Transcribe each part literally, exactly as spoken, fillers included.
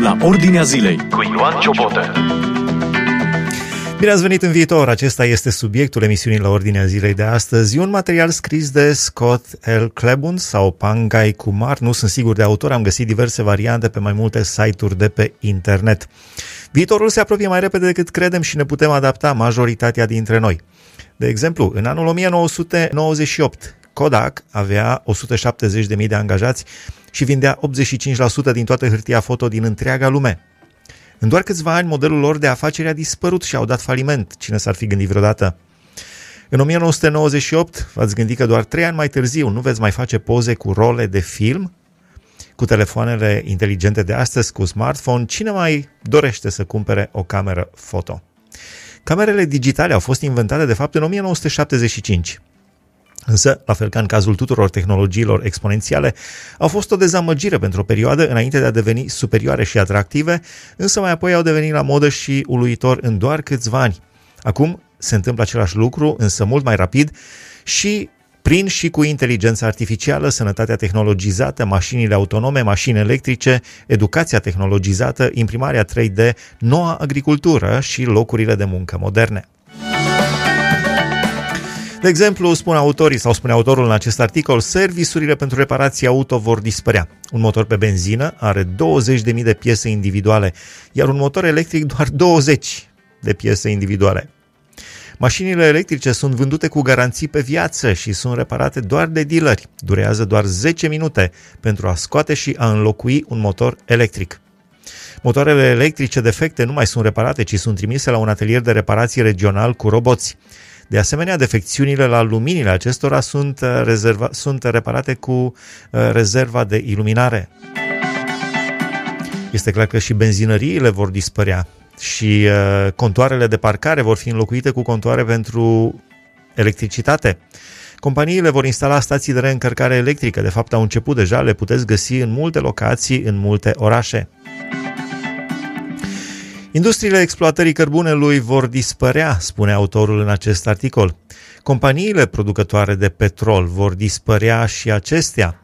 la Ordinea Zilei cu Ioan Ciobotă. Bine ați venit în viitor! Acesta este subiectul emisiunii la Ordinea Zilei de astăzi. Un material scris de Scott L. Klabunde sau Pankaj Kumar, nu sunt sigur de autor, am găsit diverse variante pe mai multe site-uri de pe internet. Viitorul se apropie mai repede decât credem și ne putem adapta majoritatea dintre noi. De exemplu, în anul nouăsprezece nouăzeci și opt, Kodak avea o sută șaptezeci de mii de angajați și vindea optzeci și cinci la sută din toată hârtia foto din întreaga lume. În doar câțiva ani, modelul lor de afaceri a dispărut și au dat faliment. Cine s-ar fi gândit vreodată? În nouăsprezece nouăzeci și opt, v-ați gândit că doar trei ani mai târziu nu veți mai face poze cu role de film? Cu telefoanele inteligente de astăzi, cu smartphone, cine mai dorește să cumpere o cameră foto? Camerele digitale au fost inventate, de fapt, în nouăsprezece șaptezeci și cinci. Însă, la fel ca în cazul tuturor tehnologiilor exponențiale, au fost o dezamăgire pentru o perioadă înainte de a deveni superioare și atractive, însă mai apoi au devenit la modă și uluitor în doar câțiva ani. Acum se întâmplă același lucru, însă mult mai rapid și prin și cu inteligența artificială, sănătatea tehnologizată, mașinile autonome, mașini electrice, educația tehnologizată, imprimarea trei D, noua agricultură și locurile de muncă moderne. De exemplu, spun autorii sau spune autorul în acest articol, serviciurile pentru reparații auto vor dispărea. Un motor pe benzină are douăzeci de mii de piese individuale, iar un motor electric doar douăzeci de piese individuale. Mașinile electrice sunt vândute cu garanții pe viață și sunt reparate doar de dealeri. Durează doar zece minute pentru a scoate și a înlocui un motor electric. Motoarele electrice defecte nu mai sunt reparate, ci sunt trimise la un atelier de reparații regional cu roboți. De asemenea, defecțiunile la luminile acestora sunt, rezerva, sunt reparate cu rezerva de iluminare. Este clar că și benzinăriile vor dispărea și contoarele de parcare vor fi înlocuite cu contoare pentru electricitate. Companiile vor instala stații de reîncărcare electrică. De fapt, au început deja, le puteți găsi în multe locații, în multe orașe. Industriile exploatării cărbunelui vor dispărea, spune autorul în acest articol. Companiile producătoare de petrol vor dispărea și acestea.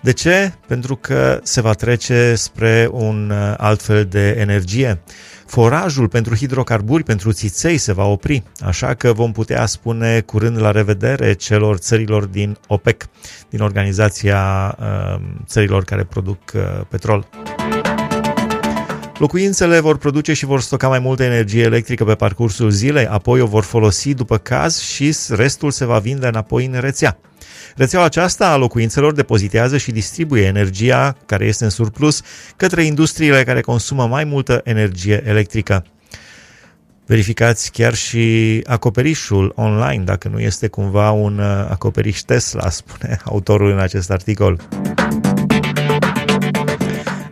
De ce? Pentru că se va trece spre un alt fel de energie. Forajul pentru hidrocarburi, pentru țiței, se va opri, așa că vom putea spune curând la revedere celor țărilor din OPEC, din organizația țărilor care produc petrol. Locuințele vor produce și vor stoca mai multă energie electrică pe parcursul zilei, apoi o vor folosi după caz și restul se va vinde înapoi în rețea. Rețeaua aceasta a locuințelor depozitează și distribuie energia care este în surplus către industriile care consumă mai multă energie electrică. Verificați chiar și acoperișul online, dacă nu este cumva un acoperiș Tesla, spune autorul în acest articol.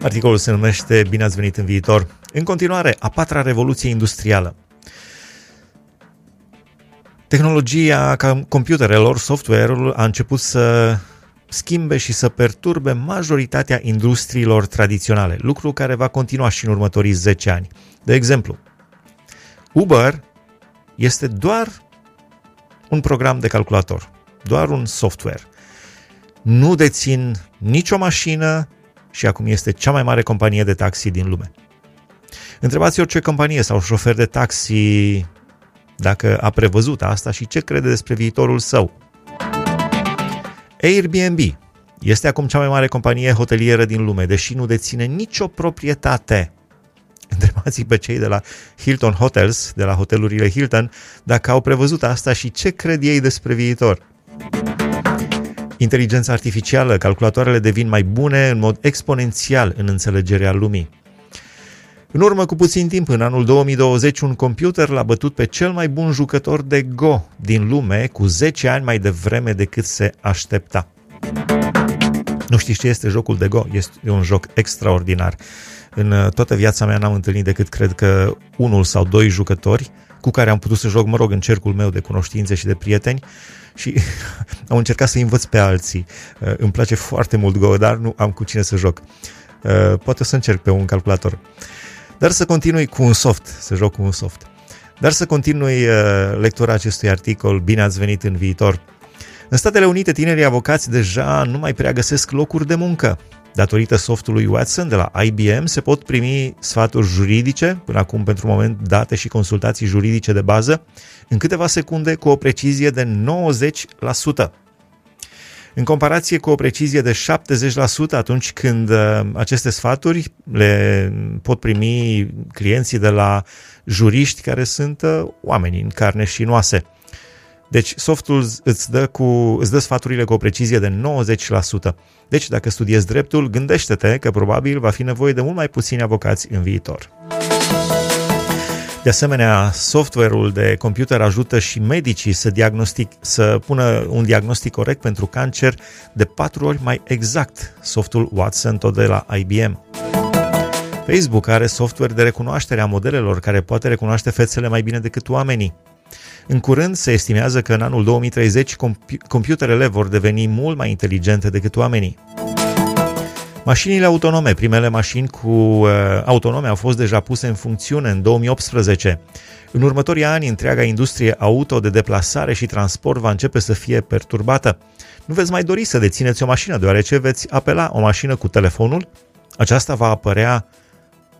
Articolul se numește Bine ați venit în viitor. În continuare, a patra revoluție industrială. Tehnologia computerelor, software-ul, a început să schimbe și să perturbe majoritatea industriilor tradiționale, lucru care va continua și în următorii zece ani. De exemplu, Uber este doar un program de calculator, doar un software. Nu dețin nicio mașină, și acum este cea mai mare companie de taxi din lume. Întrebați orice companie sau șofer de taxi dacă a prevăzut asta și ce crede despre viitorul său. Airbnb este acum cea mai mare companie hotelieră din lume, deși nu deține nicio proprietate. Întrebați pe cei de la Hilton Hotels, de la hotelurile Hilton, dacă au prevăzut asta și ce cred ei despre viitor. Inteligența artificială, calculatoarele devin mai bune în mod exponențial în înțelegerea lumii. În urmă cu puțin timp, în anul două mii douăzeci, un computer l-a bătut pe cel mai bun jucător de Go din lume cu zece ani mai devreme decât se aștepta. Nu știți ce este jocul de Go? Este un joc extraordinar. În toată viața mea n-am întâlnit decât, cred că, unul sau doi jucători cu care am putut să joc, mă rog, în cercul meu de cunoștințe și de prieteni și am încercat să învăț pe alții. Îmi place foarte mult Go, dar nu am cu cine să joc. Poate o să încerc pe un calculator. Dar să continui cu un soft, să joc cu un soft. Dar să continui lectura acestui articol, Bine ați venit în viitor. În Statele Unite, tinerii avocați deja nu mai prea găsesc locuri de muncă. Datorită softului Watson de la I B M se pot primi sfaturi juridice, până acum pentru moment date și consultații juridice de bază, în câteva secunde cu o precizie de nouăzeci la sută. În comparație cu o precizie de șaptezeci la sută atunci când aceste sfaturi le pot primi clienții de la juriști care sunt oameni în carne și oase. Deci softul îți dă, cu, îți dă sfaturile cu o precizie de nouăzeci la sută. Deci dacă studiezi dreptul, gândește-te că probabil va fi nevoie de mult mai puțini avocați în viitor. De asemenea, software-ul de computer ajută și medicii să, diagnostic, să pună un diagnostic corect pentru cancer de patru ori mai exact, softul Watson, tot de la I B M. Facebook are software de recunoaștere a modelelor care poate recunoaște fețele mai bine decât oamenii. În curând se estimează că în anul două mii treizeci computerele vor deveni mult mai inteligente decât oamenii. Mașinile autonome, primele mașini cu uh, autonome au fost deja puse în funcțiune în două mii optsprezece. În următorii ani, întreaga industrie auto de deplasare și transport va începe să fie perturbată. Nu veți mai dori să dețineți o mașină, deoarece veți apela o mașină cu telefonul. Aceasta va apărea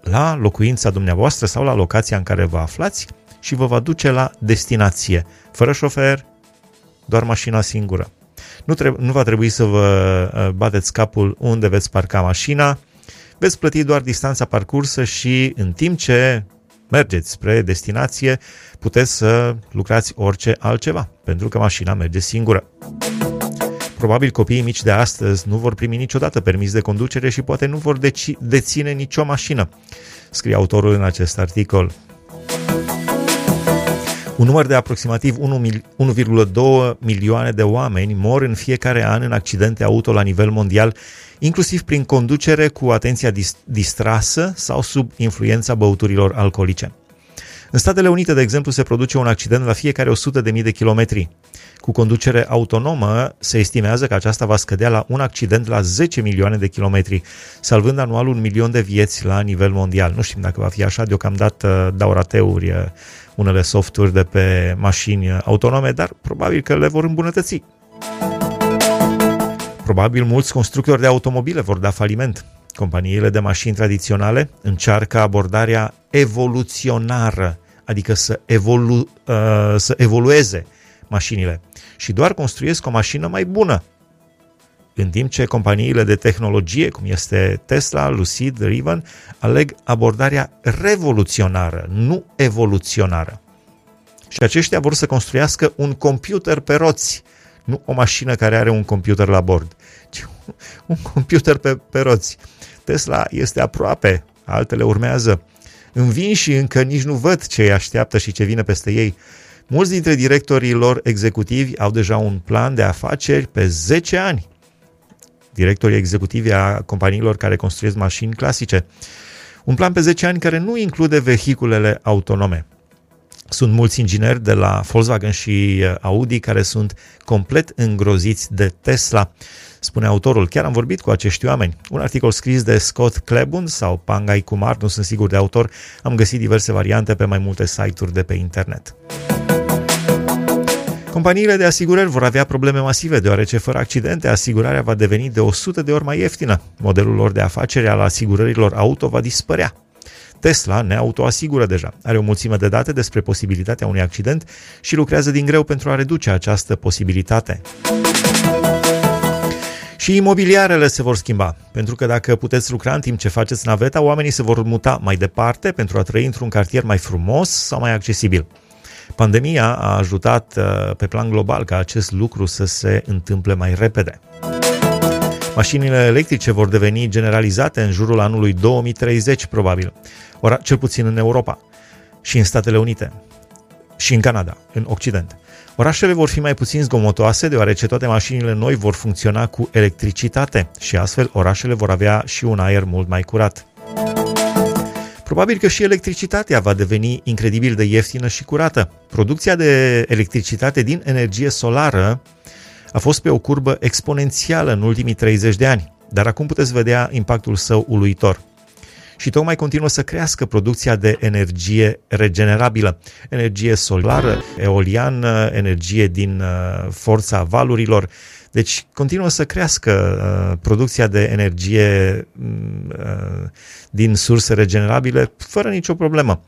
la locuința dumneavoastră sau la locația în care vă aflați și vă va duce la destinație, fără șofer, doar mașina singură. Nu, treb- nu va trebui să vă bateți capul unde veți parca mașina, veți plăti doar distanța parcursă și în timp ce mergeți spre destinație puteți să lucrați orice altceva, pentru că mașina merge singură. Probabil copiii mici de astăzi nu vor primi niciodată permis de conducere și poate nu vor deci- deține nicio mașină, scrie autorul în acest articol. Un număr de aproximativ unu virgulă doi milioane de oameni mor în fiecare an în accidente auto la nivel mondial, inclusiv prin conducere cu atenția distrasă sau sub influența băuturilor alcoolice. În Statele Unite, de exemplu, se produce un accident la fiecare o sută de mii de kilometri. Cu conducere autonomă se estimează că aceasta va scădea la un accident la zece milioane de kilometri, salvând anual un milion de vieți la nivel mondial. Nu știm dacă va fi așa, deocamdată dau rateuri unele softuri de pe mașini autonome, dar probabil că le vor îmbunătăți. Probabil mulți constructori de automobile vor da faliment. Companiile de mașini tradiționale încearcă abordarea evoluționară, adică să, evolu- să evolueze mașinile și doar construiesc o mașină mai bună. În timp ce companiile de tehnologie, cum este Tesla, Lucid, Rivian, aleg abordarea revoluționară, nu evoluționară. Și aceștia vor să construiască un computer pe roți, nu o mașină care are un computer la bord, ci un computer pe, pe roți. Tesla este aproape, altele urmează. Învinși încă nici nu văd ce îi așteaptă și ce vine peste ei. Mulți dintre directorii lor executivi au deja un plan de afaceri pe zece ani. Directorii executivi a companiilor care construiesc mașini clasice. Un plan pe zece ani care nu include vehiculele autonome. Sunt mulți ingineri de la Volkswagen și Audi care sunt complet îngroziți de Tesla, spune autorul. Chiar am vorbit cu acești oameni. Un articol scris de Scott Klabunde sau Pankaj Kumar, nu sunt sigur de autor, am găsit diverse variante pe mai multe site-uri de pe internet. Companiile de asigurări vor avea probleme masive, deoarece fără accidente asigurarea va deveni de o sută de ori mai ieftină. Modelul lor de afacere al asigurărilor auto va dispărea. Tesla ne autoasigură deja, are o mulțime de date despre posibilitatea unui accident și lucrează din greu pentru a reduce această posibilitate. Și imobiliarele se vor schimba, pentru că dacă puteți lucra în timp ce faceți naveta, oamenii se vor muta mai departe pentru a trăi într-un cartier mai frumos sau mai accesibil. Pandemia a ajutat pe plan global ca acest lucru să se întâmple mai repede. Mașinile electrice vor deveni generalizate în jurul anului două mii treizeci, probabil, ora, cel puțin în Europa și în Statele Unite și în Canada, în Occident. Orașele vor fi mai puțin zgomotoase, deoarece toate mașinile noi vor funcționa cu electricitate și astfel orașele vor avea și un aer mult mai curat. Probabil că și electricitatea va deveni incredibil de ieftină și curată. Producția de electricitate din energie solară a fost pe o curbă exponențială în ultimii treizeci de ani, dar acum puteți vedea impactul său uluitor. Și tocmai continuă să crească producția de energie regenerabilă, energie solară, eoliană, energie din forța valurilor, Deci continuă să crească uh, producția de energie uh, din surse regenerabile fără nicio problemă.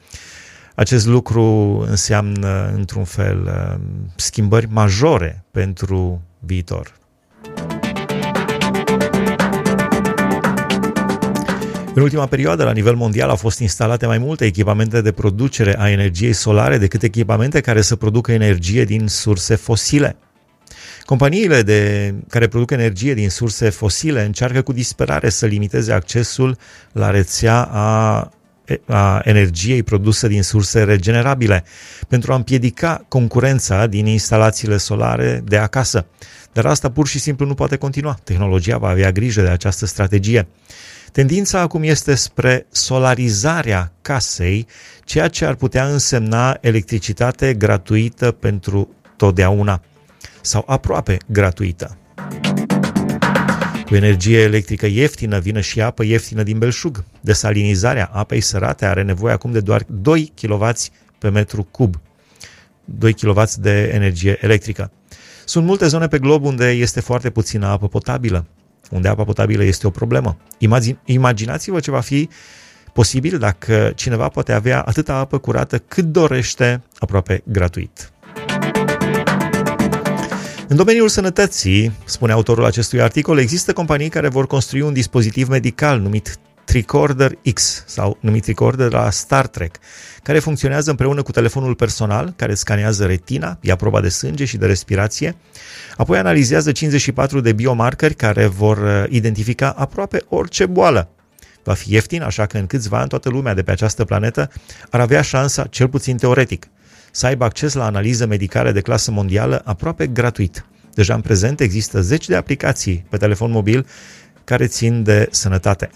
Acest lucru înseamnă, într-un fel, uh, schimbări majore pentru viitor. În ultima perioadă, la nivel mondial, au fost instalate mai multe echipamente de producere a energiei solare decât echipamente care să producă energie din surse fosile. Companiile de, care produc energie din surse fosile încearcă cu disperare să limiteze accesul la rețea a, a energiei produse din surse regenerabile, pentru a împiedica concurența din instalațiile solare de acasă. Dar asta pur și simplu nu poate continua. Tehnologia va avea grijă de această strategie. Tendința acum este spre solarizarea casei, ceea ce ar putea însemna electricitate gratuită pentru totdeauna, sau aproape gratuită. Cu energie electrică ieftină vine și apă ieftină din belșug. Desalinizarea apei sărate are nevoie acum de doar doi kilowați pe metru cub. doi kilowați de energie electrică. Sunt multe zone pe glob unde este foarte puțină apă potabilă, unde apa potabilă este o problemă. Imaginați-vă ce va fi posibil dacă cineva poate avea atâta apă curată cât dorește, aproape gratuit. În domeniul sănătății, spune autorul acestui articol, există companii care vor construi un dispozitiv medical numit Tricorder X, sau numit Tricorder la Star Trek, care funcționează împreună cu telefonul personal, care scanează retina, ia proba de sânge și de respirație, apoi analizează cincizeci și patru de biomarcări care vor identifica aproape orice boală. Va fi ieftin, așa că în câțiva ani toată lumea de pe această planetă ar avea șansa, cel puțin teoretic, să aibă acces la analize medicale de clasă mondială aproape gratuit. Deja în prezent există zeci de aplicații pe telefon mobil care țin de sănătate.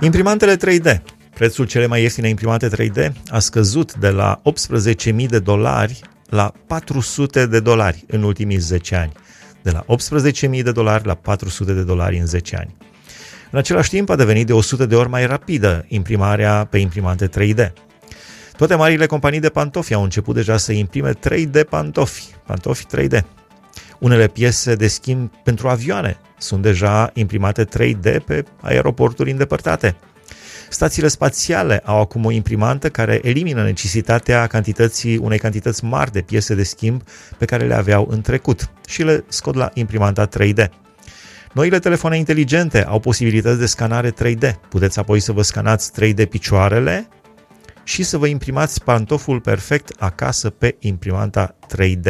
Imprimantele trei D. Prețul cele mai ieftine imprimante trei D a scăzut de la optsprezece mii de dolari la patru sute de dolari în ultimii zece ani. De la optsprezece mii de dolari la patru sute de dolari în zece ani. În același timp a devenit de o sută de ori mai rapidă imprimarea pe imprimante trei D. Toate marile companii de pantofi au început deja să imprime trei D pantofi, pantofi trei D. Unele piese de schimb pentru avioane sunt deja imprimate trei D pe aeroporturi îndepărtate. Stațiile spațiale au acum o imprimantă care elimină necesitatea cantității, unei cantități mari de piese de schimb pe care le aveau în trecut și le scot la imprimanta trei D. Noile telefoane inteligente au posibilități de scanare trei D. Puteți apoi să vă scanați trei D picioarele și să vă imprimați pantoful perfect acasă pe imprimanta trei D,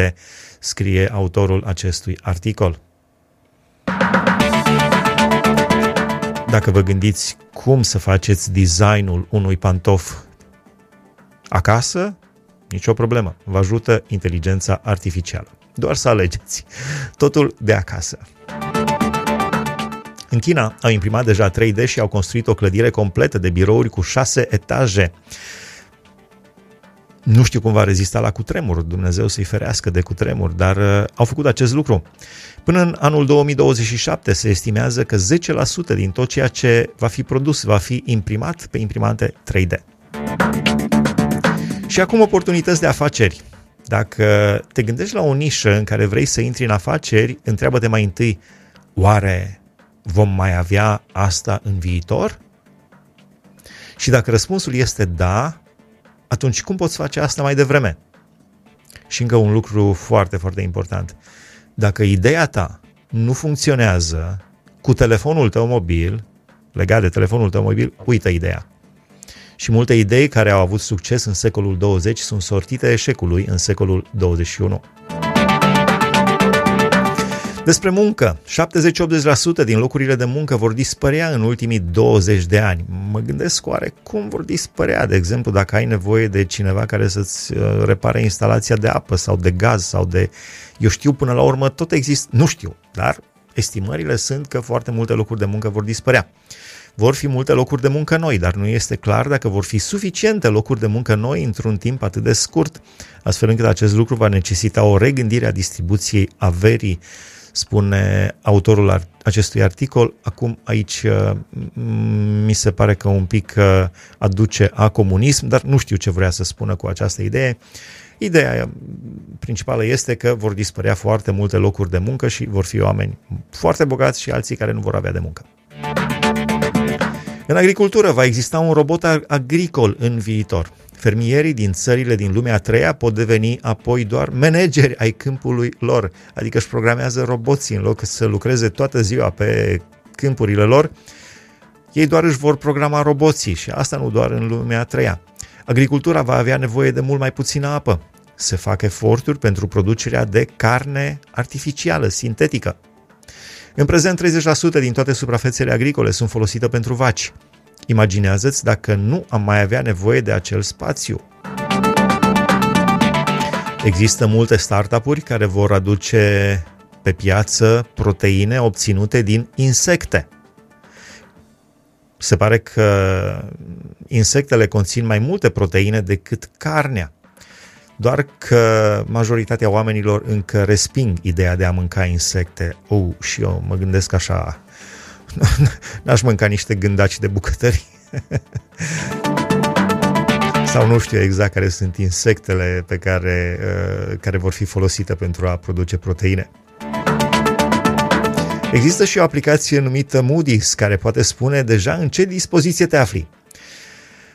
scrie autorul acestui articol. Dacă vă gândiți cum să faceți designul unui pantof acasă, nicio problemă, vă ajută inteligența artificială. Doar să alegeți. Totul de acasă. În China au imprimat deja trei D și au construit o clădire completă de birouri cu șase etaje. Nu știu cum va rezista la cutremur, Dumnezeu să-i ferească de cutremur, dar uh, au făcut acest lucru. Până în anul două mii douăzeci și șapte se estimează că zece la sută din tot ceea ce va fi produs va fi imprimat pe imprimante trei D. Și acum oportunități de afaceri. Dacă te gândești la o nișă în care vrei să intri în afaceri, întreabă-te mai întâi, oare vom mai avea asta în viitor? Și dacă răspunsul este da, atunci cum poți face asta mai devreme? Și încă un lucru foarte, foarte important. Dacă ideea ta nu funcționează cu telefonul tău mobil, legat de telefonul tău mobil, uită ideea. Și multe idei care au avut succes în secolul douăzeci sunt sortite eșecului în secolul douăzeci și unu. Despre muncă, șaptezeci la optzeci la sută din locurile de muncă vor dispărea în ultimii douăzeci de ani. Mă gândesc oare cum vor dispărea, de exemplu, dacă ai nevoie de cineva care să-ți repare instalația de apă sau de gaz sau de... Eu știu, până la urmă tot există, nu știu, dar estimările sunt că foarte multe locuri de muncă vor dispărea. Vor fi multe locuri de muncă noi, dar nu este clar dacă vor fi suficiente locuri de muncă noi într-un timp atât de scurt, astfel încât acest lucru va necesita o regândire a distribuției averii spune autorul acestui articol. Acum aici mi se pare că un pic aduce a comunism, dar nu știu ce vrea să spună cu această idee. Ideea principală este că vor dispărea foarte multe locuri de muncă și vor fi oameni foarte bogați și alții care nu vor avea de muncă. În agricultură va exista un robot agricol în viitor. Fermierii din țările din lumea a treia pot deveni apoi doar manageri ai câmpului lor, adică își programează roboții în loc să lucreze toată ziua pe câmpurile lor. Ei doar își vor programa roboții și asta nu doar în lumea a treia. Agricultura va avea nevoie de mult mai puțină apă. Se fac eforturi pentru producerea de carne artificială, sintetică. În prezent, treizeci la sută din toate suprafețele agricole sunt folosite pentru vaci. Imaginează-ți dacă nu am mai avea nevoie de acel spațiu. Există multe startup-uri care vor aduce pe piață proteine obținute din insecte. Se pare că insectele conțin mai multe proteine decât carnea, doar că majoritatea oamenilor încă resping ideea de a mânca insecte. Oh, și eu mă gândesc așa, n-aș mânca niște gândaci de bucătărie. Sau nu știu exact care sunt insectele pe care, care vor fi folosite pentru a produce proteine. Există și o aplicație numită Moody's, care poate spune deja în ce dispoziție te afli.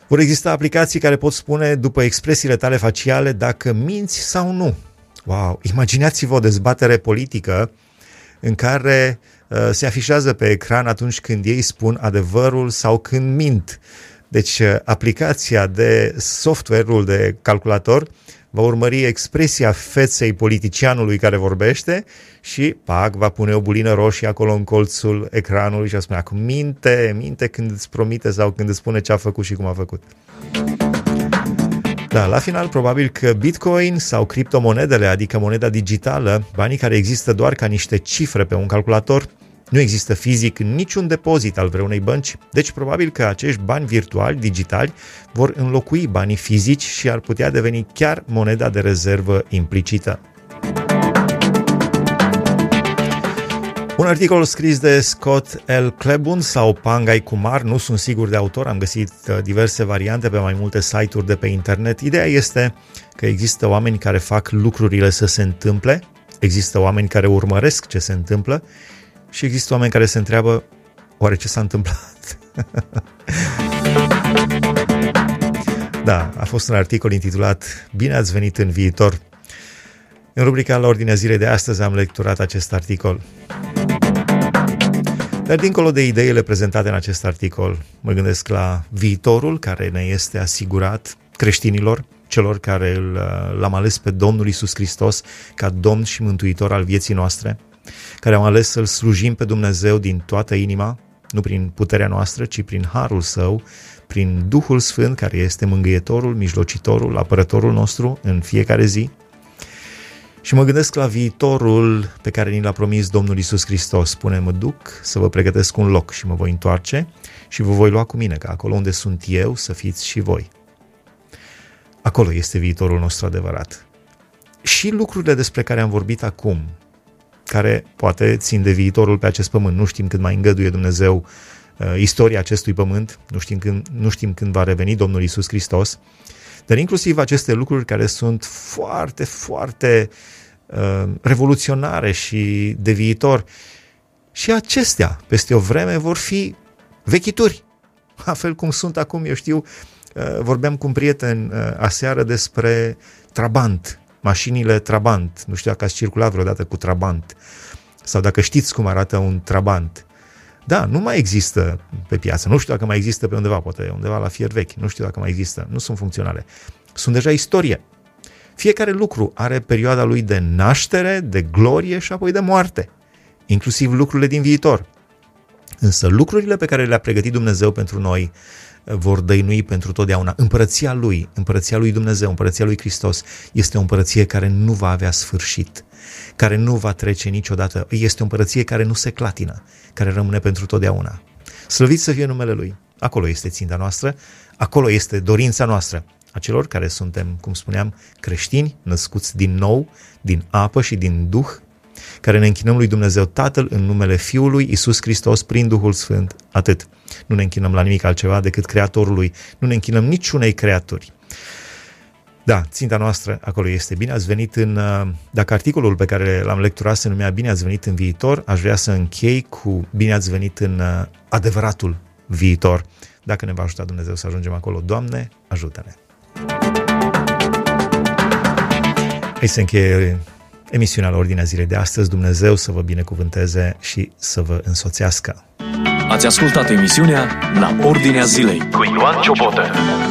Vor exista aplicații care pot spune după expresiile tale faciale dacă minți sau nu. Wow! Imaginați-vă o dezbatere politică în care uh, se afișează pe ecran atunci când ei spun adevărul sau când mint. Deci uh, aplicația de software-ul de calculator va urmări expresia feței politicianului care vorbește și, pac, va pune o bulină roșie acolo în colțul ecranului și va spune acum minte, minte când îți promite sau când îți spune ce a făcut și cum a făcut. Da, la final, probabil că Bitcoin sau criptomonedele, adică moneda digitală, banii care există doar ca niște cifre pe un calculator, nu există fizic niciun depozit al vreunei bănci, deci probabil că acești bani virtuali, digitali, vor înlocui banii fizici și ar putea deveni chiar moneda de rezervă implicită. Un articol scris de Scott L. Klabunde sau Pankaj Kumar, nu sunt sigur de autor, am găsit diverse variante pe mai multe site-uri de pe internet. Ideea este că există oameni care fac lucrurile să se întâmple, există oameni care urmăresc ce se întâmplă, și există oameni care se întreabă, oare ce s-a întâmplat? Da, a fost un articol intitulat Bine ați venit în viitor. În rubrica La ordinea zilei de astăzi am lecturat acest articol. Dar dincolo de ideile prezentate în acest articol, mă gândesc la viitorul care ne este asigurat creștinilor, celor care l-am ales pe Domnul Iisus Hristos ca Domn și Mântuitor al vieții noastre, care am ales să-L slujim pe Dumnezeu din toată inima, nu prin puterea noastră, ci prin Harul Său, prin Duhul Sfânt, care este mângâietorul, mijlocitorul, apărătorul nostru în fiecare zi. Și mă gândesc la viitorul pe care ni l-a promis Domnul Iisus Hristos. Spune, mă duc să vă pregătesc un loc și mă voi întoarce și vă voi lua cu mine, că acolo unde sunt eu să fiți și voi. Acolo este viitorul nostru adevărat. Și lucrurile despre care am vorbit acum, care poate țin de viitorul pe acest pământ. Nu știm când mai îngăduie Dumnezeu uh, istoria acestui pământ, nu știm, când, nu știm când va reveni Domnul Iisus Hristos, dar inclusiv aceste lucruri care sunt foarte, foarte uh, revoluționare și de viitor, și acestea, peste o vreme, vor fi vechituri, la fel cum sunt acum. Eu știu, uh, vorbeam cu un prieten uh, aseară despre Trabant, mașinile Trabant. Nu știu dacă ați circulat vreodată cu Trabant sau dacă știți cum arată un Trabant. Da, nu mai există pe piață. Nu știu dacă mai există pe undeva, poate undeva la fier vechi. Nu știu dacă mai există. Nu sunt funcționale. Sunt deja istorie. Fiecare lucru are perioada lui de naștere, de glorie și apoi de moarte. Inclusiv lucrurile din viitor. Însă lucrurile pe care le-a pregătit Dumnezeu pentru noi vor dăinui pentru totdeauna. Împărăția Lui, împărăția Lui Dumnezeu, împărăția Lui Hristos este o împărăție care nu va avea sfârșit, care nu va trece niciodată. Este o împărăție care nu se clatină, care rămâne pentru totdeauna. Slăvit să fie numele Lui. Acolo este ținta noastră, acolo este dorința noastră, a celor care suntem, cum spuneam, creștini, născuți din nou, din apă și din Duh, care ne închinăm lui Dumnezeu Tatăl în numele Fiului Iisus Hristos prin Duhul Sfânt. Atât. Nu ne închinăm la nimic altceva decât Creatorului. Nu ne închinăm niciunei creaturi. Da, ținta noastră acolo este bine. Ați venit în... Dacă articolul pe care l-am lecturat se numea Bine ați venit în viitor, aș vrea să închei cu Bine ați venit în adevăratul viitor. Dacă ne va ajuta Dumnezeu să ajungem acolo, Doamne, ajută-ne! Hai să încheie emisiunea la ordinea zilei de astăzi. Dumnezeu să vă binecuvânteze și să vă însoțească. Ați ascultat emisiunea La Ordinea Zilei cu Ioan Ciobotă.